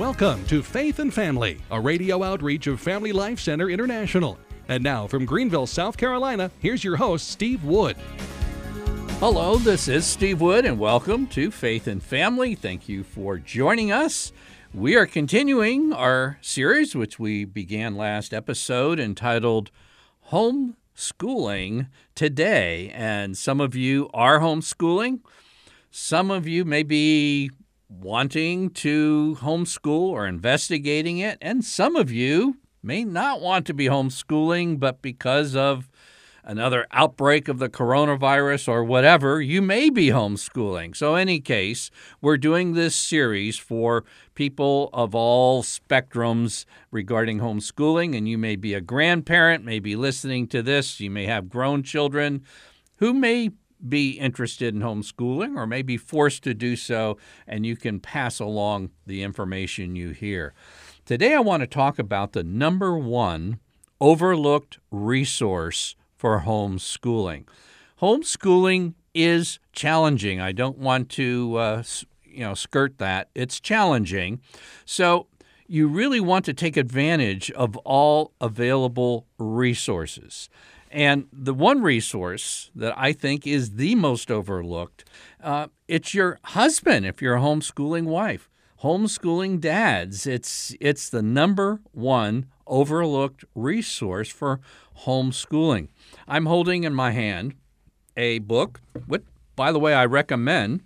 Welcome to Faith and Family, a radio outreach of Family Life Center International. And now from Greenville, South Carolina, here's your host, Steve Wood. Hello, this is Steve Wood, and welcome to Faith and Family. Thank you for joining us. We are continuing our series, which we began last episode, entitled Homeschooling Today. And some of you are homeschooling. Some of you may be wanting to homeschool or investigating it, and some of you may not want to be homeschooling, but because of another outbreak of the coronavirus or whatever, you may be homeschooling. So in any case, we're doing this series for people of all spectrums regarding homeschooling, and you may be a grandparent, may be listening to this, you may have grown children who may be interested in homeschooling or may be forced to do so, and you can pass along the information you hear. Today I want to talk about the number one overlooked resource for homeschooling. Homeschooling is challenging. I don't want to skirt that. It's challenging. So you really want to take advantage of all available resources. And the one resource that I think is the most overlooked, it's your husband if you're a homeschooling wife. Homeschooling dads, it's the number one overlooked resource for homeschooling. I'm holding in my hand a book, which, by the way, I recommend.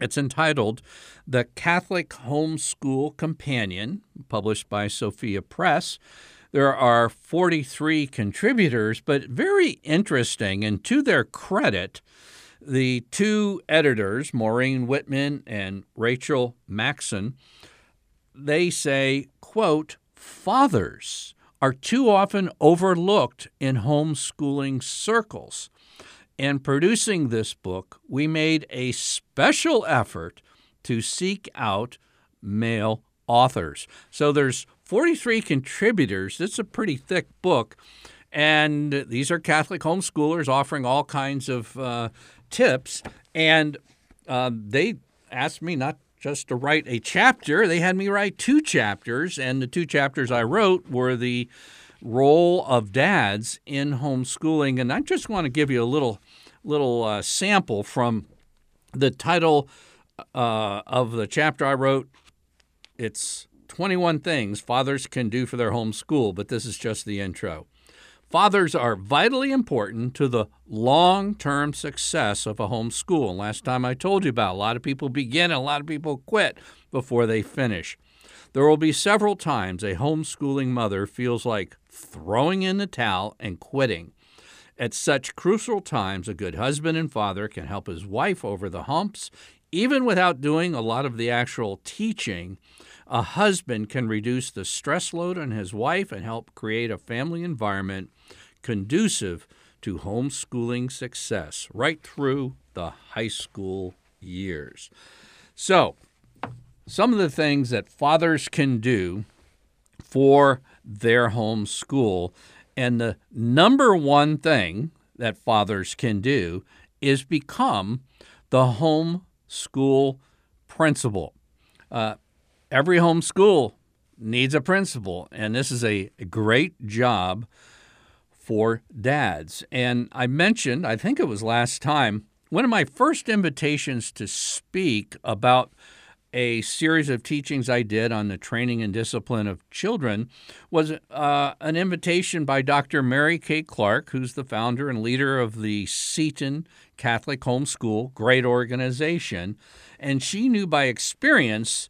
It's entitled The Catholic Homeschool Companion, published by Sophia Press. There are 43 contributors, but very interesting. And to their credit, the two editors, Maureen Whitman and Rachel Maxson, they say, quote, fathers are too often overlooked in homeschooling circles. In producing this book, we made a special effort to seek out male authors. So there's 43 contributors. It's a pretty thick book. And these are Catholic homeschoolers offering all kinds of tips. And they asked me not just to write a chapter. They had me write two chapters. And the two chapters I wrote were the role of dads in homeschooling. And I just want to give you a little sample from the title of the chapter I wrote. It's 21 things fathers can do for their homeschool, but this is just the intro. Fathers are vitally important to the long-term success of a homeschool. And last time I told you about, a lot of people begin and a lot of people quit before they finish. There will be several times a homeschooling mother feels like throwing in the towel and quitting. At such crucial times, a good husband and father can help his wife over the humps. Even without doing a lot of the actual teaching, a husband can reduce the stress load on his wife and help create a family environment conducive to homeschooling success right through the high school years. So, some of the things that fathers can do for their homeschool, and the number one thing that fathers can do is become the homeschool principal. Every homeschool needs a principal, and this is a great job for dads. And I mentioned, I think it was last time, one of my first invitations to speak about a series of teachings I did on the training and discipline of children was an invitation by Dr. Mary Kay Clark, who's the founder and leader of the Seton Catholic Homeschool, great organization. And she knew by experience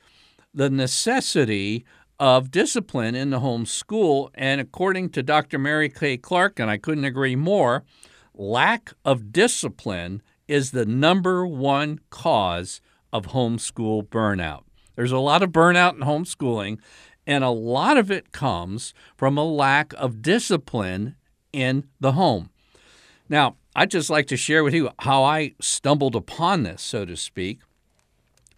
the necessity of discipline in the home school. And according to Dr. Mary Kay Clark, and I couldn't agree more, lack of discipline is the number one cause of homeschool burnout. There's a lot of burnout in homeschooling, and a lot of it comes from a lack of discipline in the home. Now, I'd just like to share with you how I stumbled upon this, so to speak.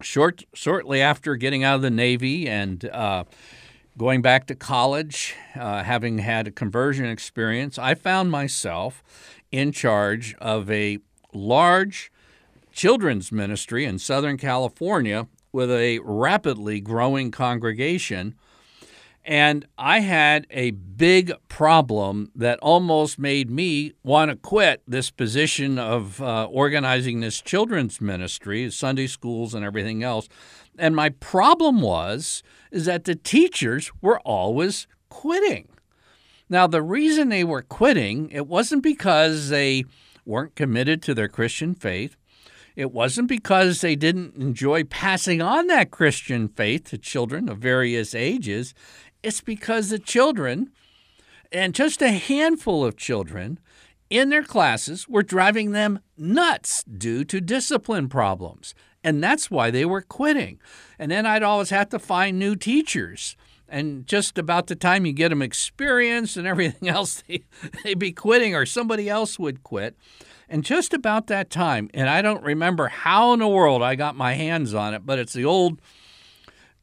Shortly after getting out of the Navy and going back to college, having had a conversion experience, I found myself in charge of a large children's ministry in Southern California with a rapidly growing congregation, and I had a big problem that almost made me want to quit this position of organizing this children's ministry, Sunday schools and everything else. And my problem is that the teachers were always quitting. Now, the reason they were quitting, it wasn't because they weren't committed to their Christian faith. It wasn't because they didn't enjoy passing on that Christian faith to children of various ages. It's because the children, and just a handful of children in their classes, were driving them nuts due to discipline problems. And that's why they were quitting. And then I'd always have to find new teachers. And just about the time you get them experienced and everything else, they'd be quitting, or somebody else would quit. And just about that time, and I don't remember how in the world I got my hands on it, but it's the old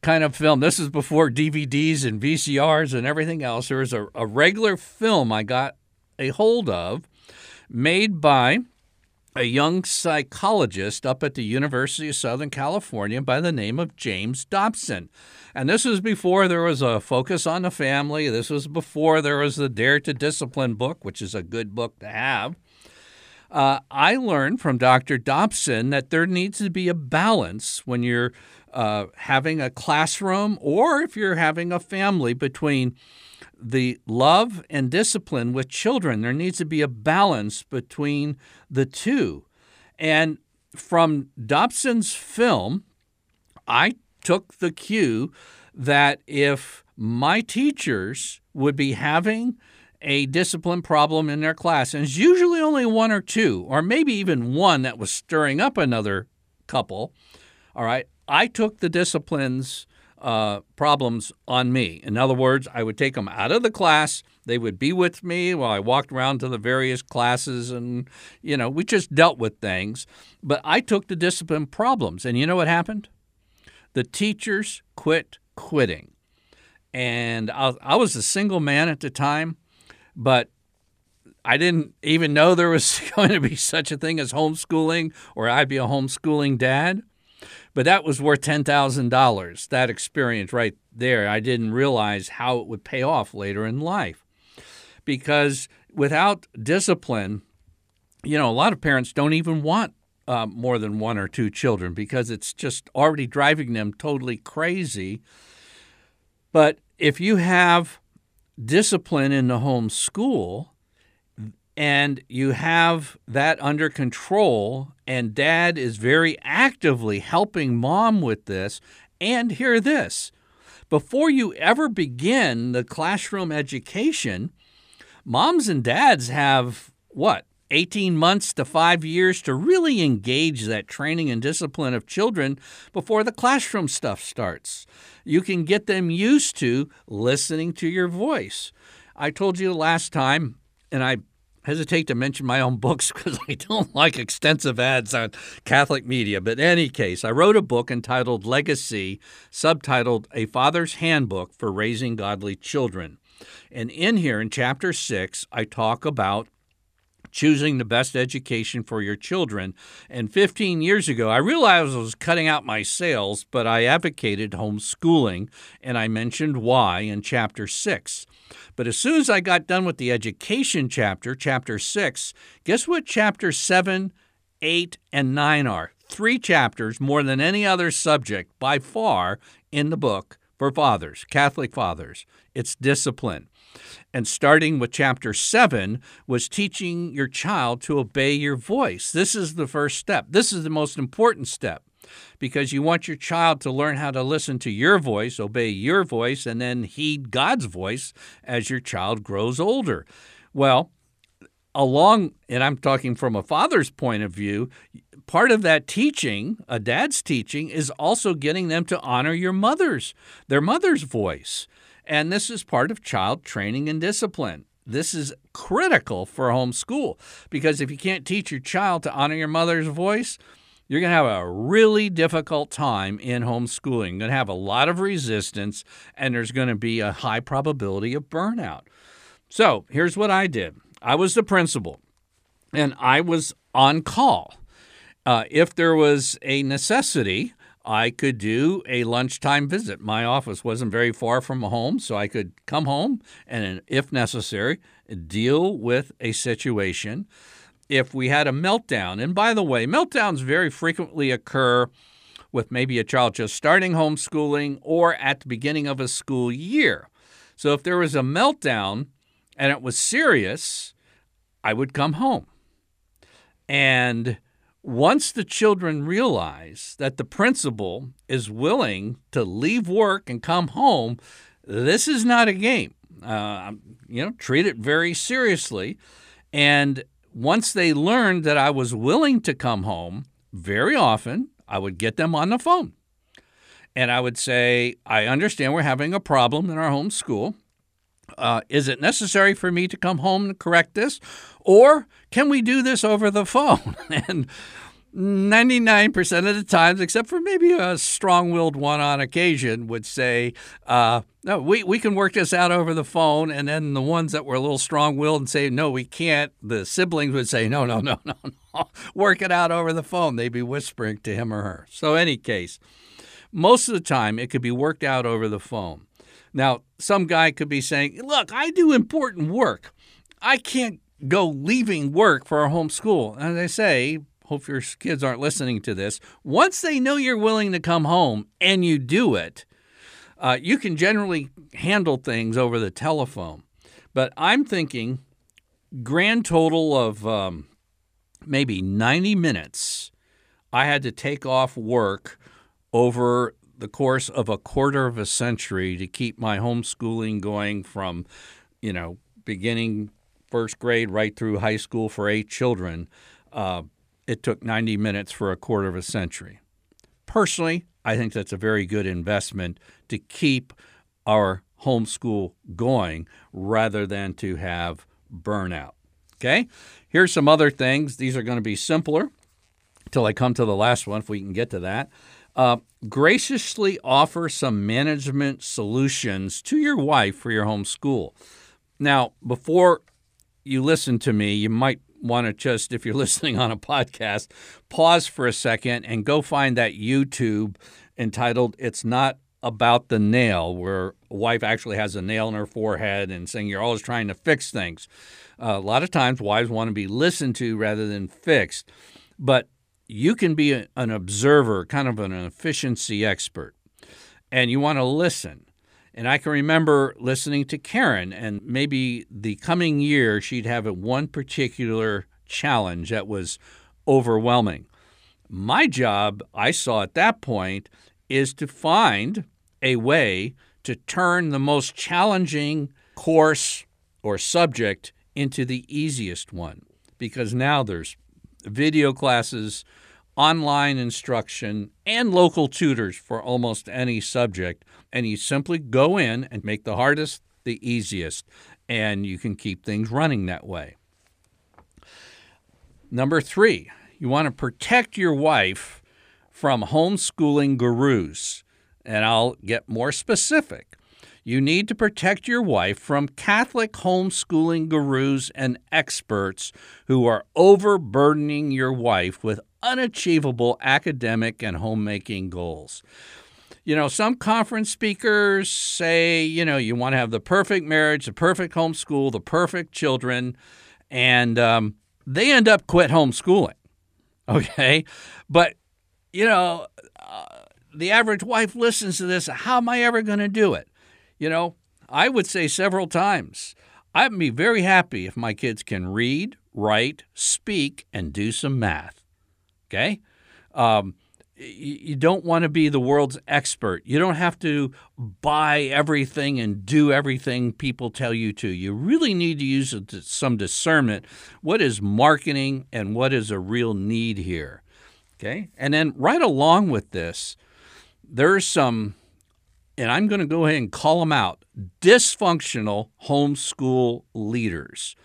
kind of film. This is before DVDs and VCRs and everything else. There was a regular film I got a hold of made by a young psychologist up at the University of Southern California by the name of James Dobson. And this was before there was a focus on the family. This was before there was the Dare to Discipline book, which is a good book to have. I learned from Dr. Dobson that there needs to be a balance when you're having a classroom, or if you're having a family, between the love and discipline with children. There needs to be a balance between the two. And from Dobson's film, I took the cue that if my teachers would be having a discipline problem in their class, and it's usually only one or two, or maybe even one that was stirring up another couple, all right, I took the discipline's problems on me. In other words, I would take them out of the class. They would be with me while I walked around to the various classes, and, you know, we just dealt with things. But I took the discipline problems, and you know what happened? The teachers quit quitting. And I was a single man at the time, but I didn't even know there was going to be such a thing as homeschooling, or I'd be a homeschooling dad. But that was worth $10,000, that experience right there. I didn't realize how it would pay off later in life. Because without discipline, you know, a lot of parents don't even want more than one or two children, because it's just already driving them totally crazy. But if you have discipline in the home school and you have that under control, and dad is very actively helping mom with this. And hear this, before you ever begin the classroom education, moms and dads have, 18 months to 5 years to really engage that training and discipline of children before the classroom stuff starts. You can get them used to listening to your voice. I told you last time, and I hesitate to mention my own books because I don't like extensive ads on Catholic media. But in any case, I wrote a book entitled Legacy, subtitled A Father's Handbook for Raising Godly Children. And in here, in Chapter 6, I talk about choosing the best education for your children. And 15 years ago, I realized I was cutting out my sales, but I advocated homeschooling, and I mentioned why in Chapter 6. But as soon as I got done with the education chapter, Chapter 6, guess what Chapters 7, 8, and 9 are? 3 chapters more than any other subject by far in the book for fathers, Catholic fathers. It's discipline. And starting with Chapter 7 was teaching your child to obey your voice. This is the first step. This is the most important step, because you want your child to learn how to listen to your voice, obey your voice, and then heed God's voice as your child grows older. Well, and I'm talking from a father's point of view, part of that teaching, a dad's teaching, is also getting them to honor their mother's voice. And this is part of child training and discipline. This is critical for homeschool, because if you can't teach your child to honor your mother's voice, you're going to have a really difficult time in homeschooling. You're going to have a lot of resistance, and there's going to be a high probability of burnout. So here's what I did. I was the principal, and I was on call. If there was a necessity, I could do a lunchtime visit. My office wasn't very far from home, so I could come home and, if necessary, deal with a situation. If we had a meltdown, and by the way, meltdowns very frequently occur with maybe a child just starting homeschooling or at the beginning of a school year. So if there was a meltdown and it was serious, I would come home. And once the children realize that the principal is willing to leave work and come home, this is not a game. Treat it very seriously. And once they learned that I was willing to come home, very often I would get them on the phone. And I would say, I understand we're having a problem in our home school. Is it necessary for me to come home and correct this? Or can we do this over the phone? And 99% of the times, except for maybe a strong-willed one on occasion, would say, no, we can work this out over the phone. And then the ones that were a little strong-willed and say, no, we can't, the siblings would say, no, work it out over the phone. They'd be whispering to him or her. So in any case, most of the time it could be worked out over the phone. Now, some guy could be saying, look, I do important work. I can't go leaving work for our home school. As I say, hope your kids aren't listening to this. Once they know you're willing to come home and you do it, you can generally handle things over the telephone. But I'm thinking grand total of maybe 90 minutes I had to take off work over the course of a quarter of a century to keep my homeschooling going from, beginning first grade right through high school for 8 children. It took 90 minutes for a quarter of a century. Personally, I think that's a very good investment to keep our homeschool going rather than to have burnout. Okay? Here's some other things. These are going to be simpler until I come to the last one, if we can get to that. Graciously offer some management solutions to your wife for your home school. Now, before you listen to me, you might want to just, if you're listening on a podcast, pause for a second and go find that YouTube entitled It's Not About the Nail, where a wife actually has a nail in her forehead and saying you're always trying to fix things. A lot of times wives want to be listened to rather than fixed. But you can be an observer, kind of an efficiency expert, and you want to listen. And I can remember listening to Karen, and maybe the coming year she'd have one particular challenge that was overwhelming. My job, I saw at that point, is to find a way to turn the most challenging course or subject into the easiest one, because now there's video classes, online instruction, and local tutors for almost any subject. And you simply go in and make the hardest the easiest, and you can keep things running that way. Number 3, you want to protect your wife from homeschooling gurus. And I'll get more specific. You need to protect your wife from Catholic homeschooling gurus and experts who are overburdening your wife with unachievable academic and homemaking goals. Some conference speakers say, you want to have the perfect marriage, the perfect homeschool, the perfect children, and they end up quit homeschooling, okay? But, the average wife listens to this, how am I ever going to do it? I would say several times, I'd be very happy if my kids can read, write, speak, and do some math, okay? You don't want to be the world's expert. You don't have to buy everything and do everything people tell you to. You really need to use some discernment. What is marketing and what is a real need here, okay? And then right along with this, there's some, and I'm going to go ahead and call them out, dysfunctional homeschool leaders.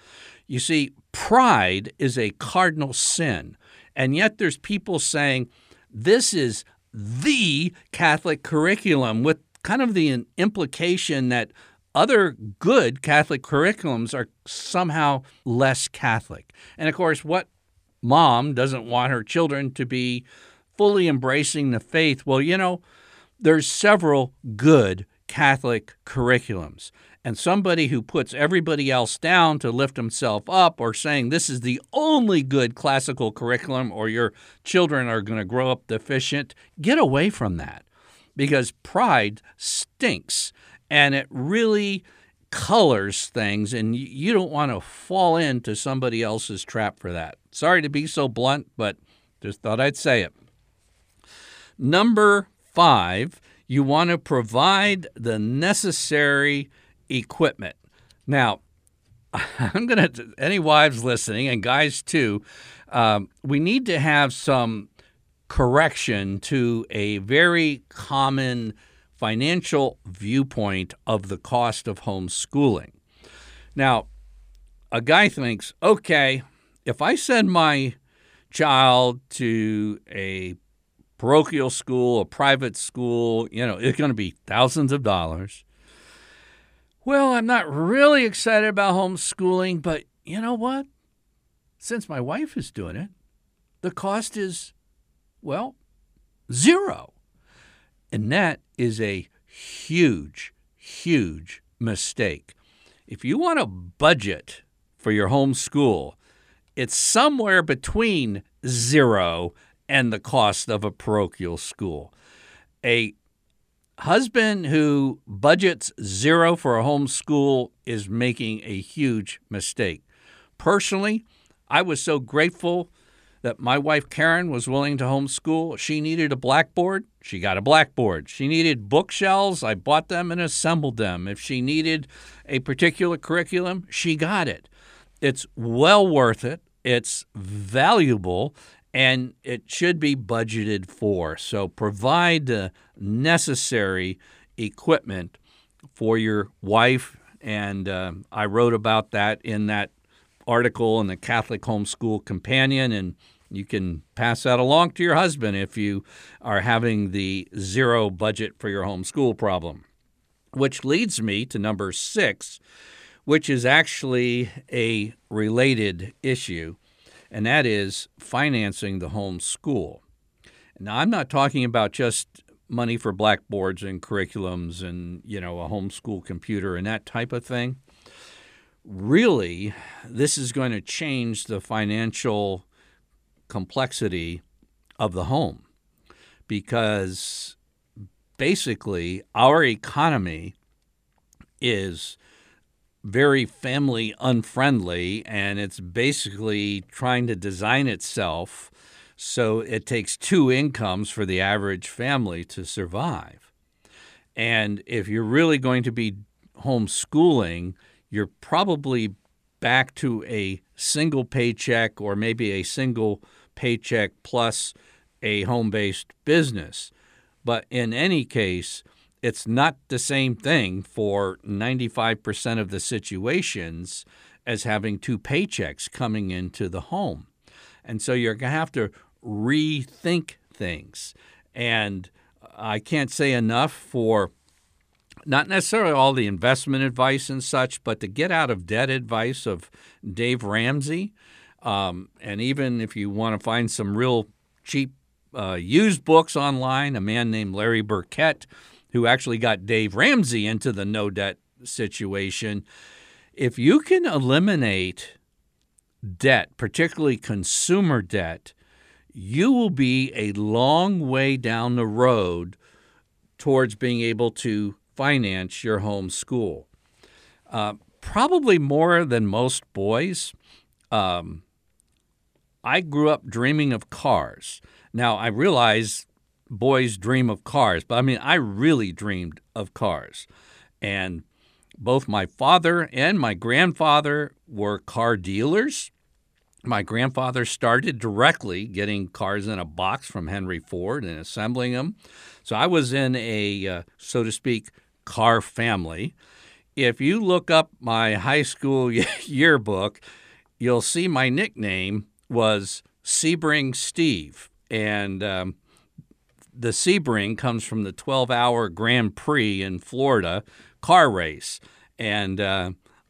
You see, pride is a cardinal sin, and yet there's people saying this is the Catholic curriculum, with kind of the implication that other good Catholic curriculums are somehow less Catholic. And, of course, what mom doesn't want her children to be fully embracing the faith? Well, you know, there's several good Catholic curriculums, and somebody who puts everybody else down to lift himself up, or saying this is the only good classical curriculum or your children are going to grow up deficient, get away from that, because pride stinks and it really colors things, and you don't want to fall into somebody else's trap for that. Sorry to be so blunt, but just thought I'd say it. Number 5, you want to provide the necessary equipment. Now, I'm going to, any wives listening, and guys too, we need to have some correction to a very common financial viewpoint of the cost of homeschooling. Now, a guy thinks, okay, if I send my child to a parochial school, a private school, you know, it's going to be thousands of dollars. Well, I'm not really excited about homeschooling, but you know what? Since my wife is doing it, the cost is, well, zero. And that is a huge, huge mistake. If you want a budget for your homeschool, it's somewhere between zero and the cost of a parochial school. A husband who budgets zero for a homeschool is making a huge mistake. Personally, I was so grateful that my wife Karen was willing to homeschool. She needed a blackboard. She got a blackboard. She needed bookshelves. I bought them and assembled them. If she needed a particular curriculum, she got it. It's well worth it. It's valuable. And it should be budgeted for. So provide the necessary equipment for your wife. And I wrote about that in that article in the Catholic Homeschool Companion. And you can pass that along to your husband if you are having the zero budget for your homeschool problem. Which leads me to number 6, which is actually a related issue. And that is financing the home school. Now, I'm not talking about just money for blackboards and curriculums and, you know, a homeschool computer and that type of thing. Really, this is going to change the financial complexity of the home, because basically our economy is very family unfriendly, and it's basically trying to design itself so it takes 2 incomes for the average family to survive. And if you're really going to be homeschooling, you're probably back to a single paycheck, or maybe a single paycheck plus a home-based business. But in any case, it's not the same thing for 95% of the situations as having 2 paychecks coming into the home. And so you're going to have to rethink things. And I can't say enough for not necessarily all the investment advice and such, but the get out of debt advice of Dave Ramsey. And even if you want to find some real cheap used books online, a man named Larry Burkett, who actually got Dave Ramsey into the no-debt situation. If you can eliminate debt, particularly consumer debt, you will be a long way down the road towards being able to finance your home school. Probably more than most boys. I grew up dreaming of cars. Now, I realize boys dream of cars, but I mean, I really dreamed of cars. And both my father and my grandfather were car dealers. My grandfather started directly getting cars in a box from Henry Ford and assembling them. So I was in a, so to speak, car family. If you look up my high school yearbook, you'll see my nickname was Sebring Steve. And the Sebring comes from the 12-hour Grand Prix in Florida car race. And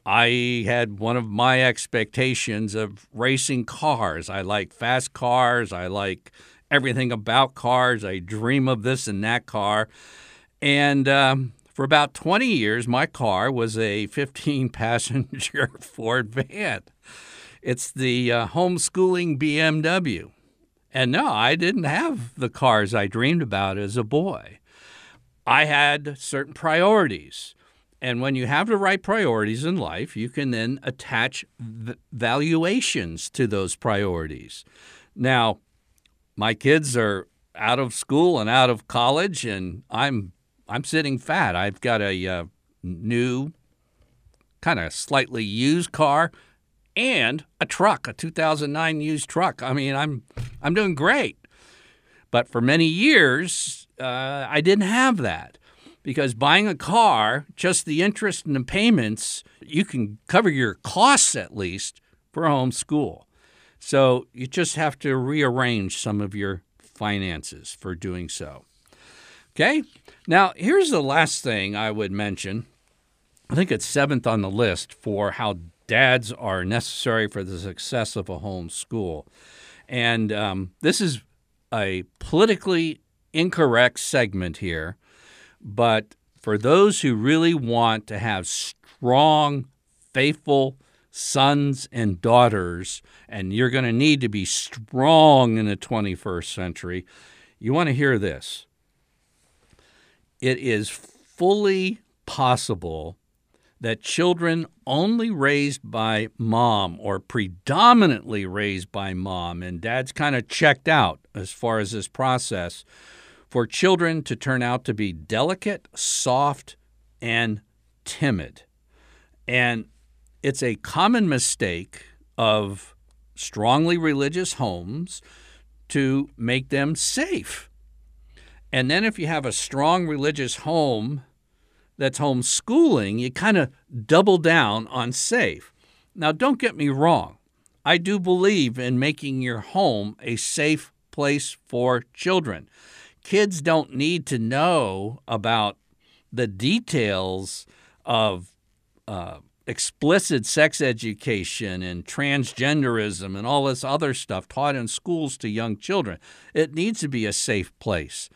I had one of my expectations of racing cars. I like fast cars. I like everything about cars. I dream of this and that car. And for about 20 years, my car was a 15-passenger Ford van. It's the homeschooling BMW. And no, I didn't have the cars I dreamed about as a boy. I had certain priorities. And when you have the right priorities in life, you can then attach valuations to those priorities. Now, my kids are out of school and out of college, and I'm sitting fat. I've got a new, kind of slightly used car and a truck, a 2009 used truck. I mean, I'm doing great. But for many years, I didn't have that, because buying a car, just the interest and the payments, you can cover your costs at least for homeschool. So you just have to rearrange some of your finances for doing so. Okay, now here's the last thing I would mention. I think it's 7th on the list for how dads are necessary for the success of a homeschool. And this is a politically incorrect segment here, but for those who really want to have strong, faithful sons and daughters, and you're going to need to be strong in the 21st century, you want to hear this. It is fully possible that children only raised by mom or predominantly raised by mom, and dad's kind of checked out as far as this process, for children to turn out to be delicate, soft, and timid. And it's a common mistake of strongly religious homes to make them safe. And then if you have a strong religious home that's homeschooling, you kind of double down on safe. Now, don't get me wrong. I do believe in making your home a safe place for children. Kids don't need to know about the details of explicit sex education and transgenderism and all this other stuff taught in schools to young children. It needs to be a safe place.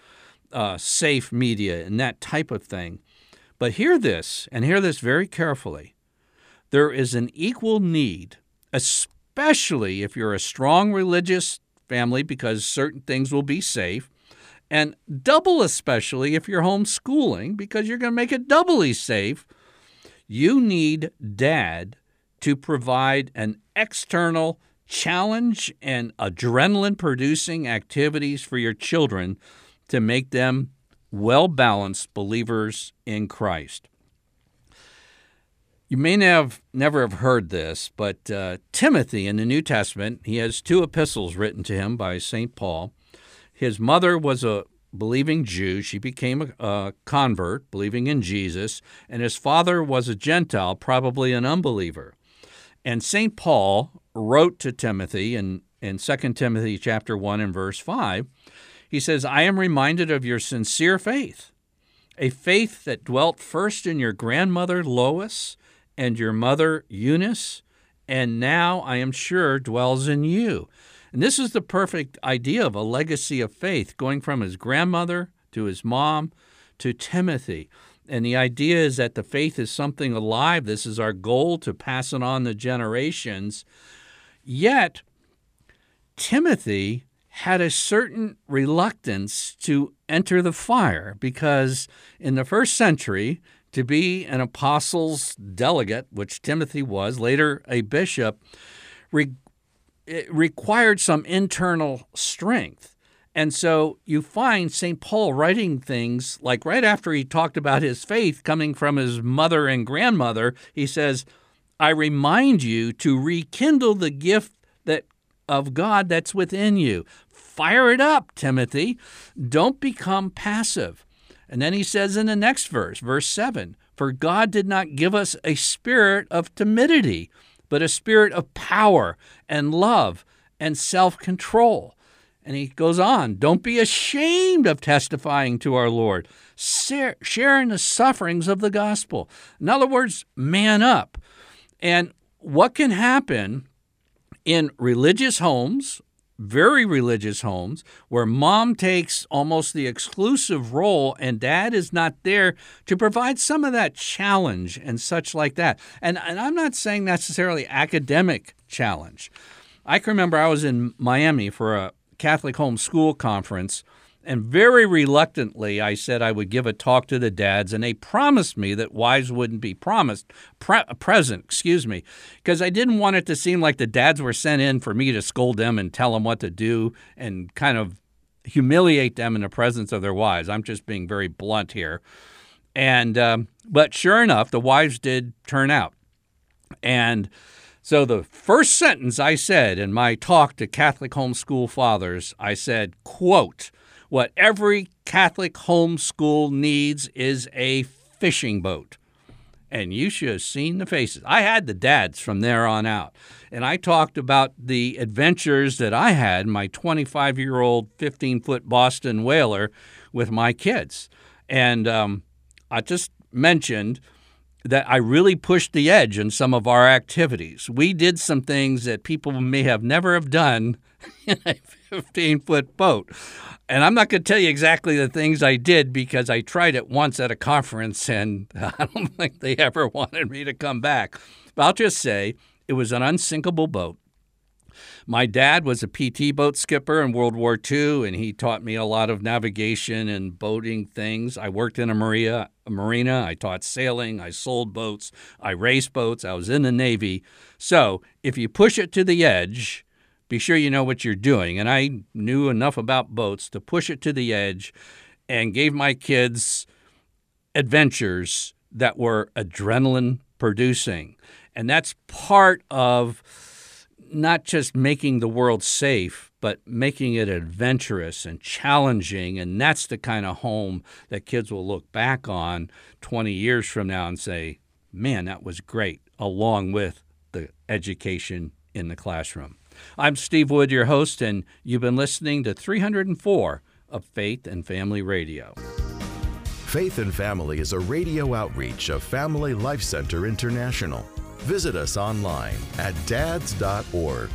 Safe media and that type of thing. But hear this, and hear this very carefully. There is an equal need, especially if you're a strong religious family, because certain things will be safe, and double especially if you're homeschooling, because you're going to make it doubly safe. You need dad to provide an external challenge and adrenaline-producing activities for your children to make them well-balanced believers in Christ. You may never have heard this, but Timothy in the New Testament, he has 2 epistles written to him by St. Paul. His mother was a believing Jew. She became a convert, believing in Jesus, and his father was a Gentile, probably an unbeliever. And St. Paul wrote to Timothy in 2 Timothy chapter 1 and verse 5, he says, "I am reminded of your sincere faith, a faith that dwelt first in your grandmother Lois and your mother Eunice, and now I am sure dwells in you." And this is the perfect idea of a legacy of faith, going from his grandmother to his mom to Timothy. And the idea is that the faith is something alive. This is our goal, to pass it on to generations. Yet, Timothy had a certain reluctance to enter the fire, because in the first century, to be an apostle's delegate, which Timothy was, later a bishop, it required some internal strength. And so you find St. Paul writing things like, right after he talked about his faith coming from his mother and grandmother, he says, "I remind you to rekindle the gift of God that's within you." Fire it up, Timothy. Don't become passive. And then he says in the next verse, verse 7, "For God did not give us a spirit of timidity, but a spirit of power and love and self-control." And he goes on, "Don't be ashamed of testifying to our Lord, sharing the sufferings of the gospel." In other words, man up. And what can happen in religious homes very religious homes where mom takes almost the exclusive role and dad is not there to provide some of that challenge and such like that. And I'm not saying necessarily academic challenge. I can remember I was in Miami for a Catholic homeschool conference, and very reluctantly I said I would give a talk to the dads, and they promised me that wives wouldn't be present, because I didn't want it to seem like the dads were sent in for me to scold them and tell them what to do and kind of humiliate them in the presence of their wives. I'm just being very blunt here. And but sure enough, the wives did turn out. And so the first sentence I said in my talk to Catholic homeschool fathers, I said, quote, "What every Catholic homeschool needs is a fishing boat." And you should have seen the faces. I had the dads from there on out. And I talked about the adventures that I had, my 25-year-old 15-foot Boston Whaler with my kids. And I just mentioned that I really pushed the edge in some of our activities. We did some things that people may have never have done in a 15-foot boat. And I'm not going to tell you exactly the things I did, because I tried it once at a conference and I don't think they ever wanted me to come back. But I'll just say it was an unsinkable boat. My dad was a PT boat skipper in World War II, and he taught me a lot of navigation and boating things. I worked in a marina. I taught sailing. I sold boats. I raced boats. I was in the Navy. So if you push it to the edge, be sure you know what you're doing. And I knew enough about boats to push it to the edge and gave my kids adventures that were adrenaline producing. And that's part of not just making the world safe, but making it adventurous and challenging. And that's the kind of home that kids will look back on 20 years from now and say, man, that was great, along with the education in the classroom. I'm Steve Wood, your host, and you've been listening to 304 of Faith and Family Radio. Faith and Family is a radio outreach of Family Life Center International. Visit us online at dads.org.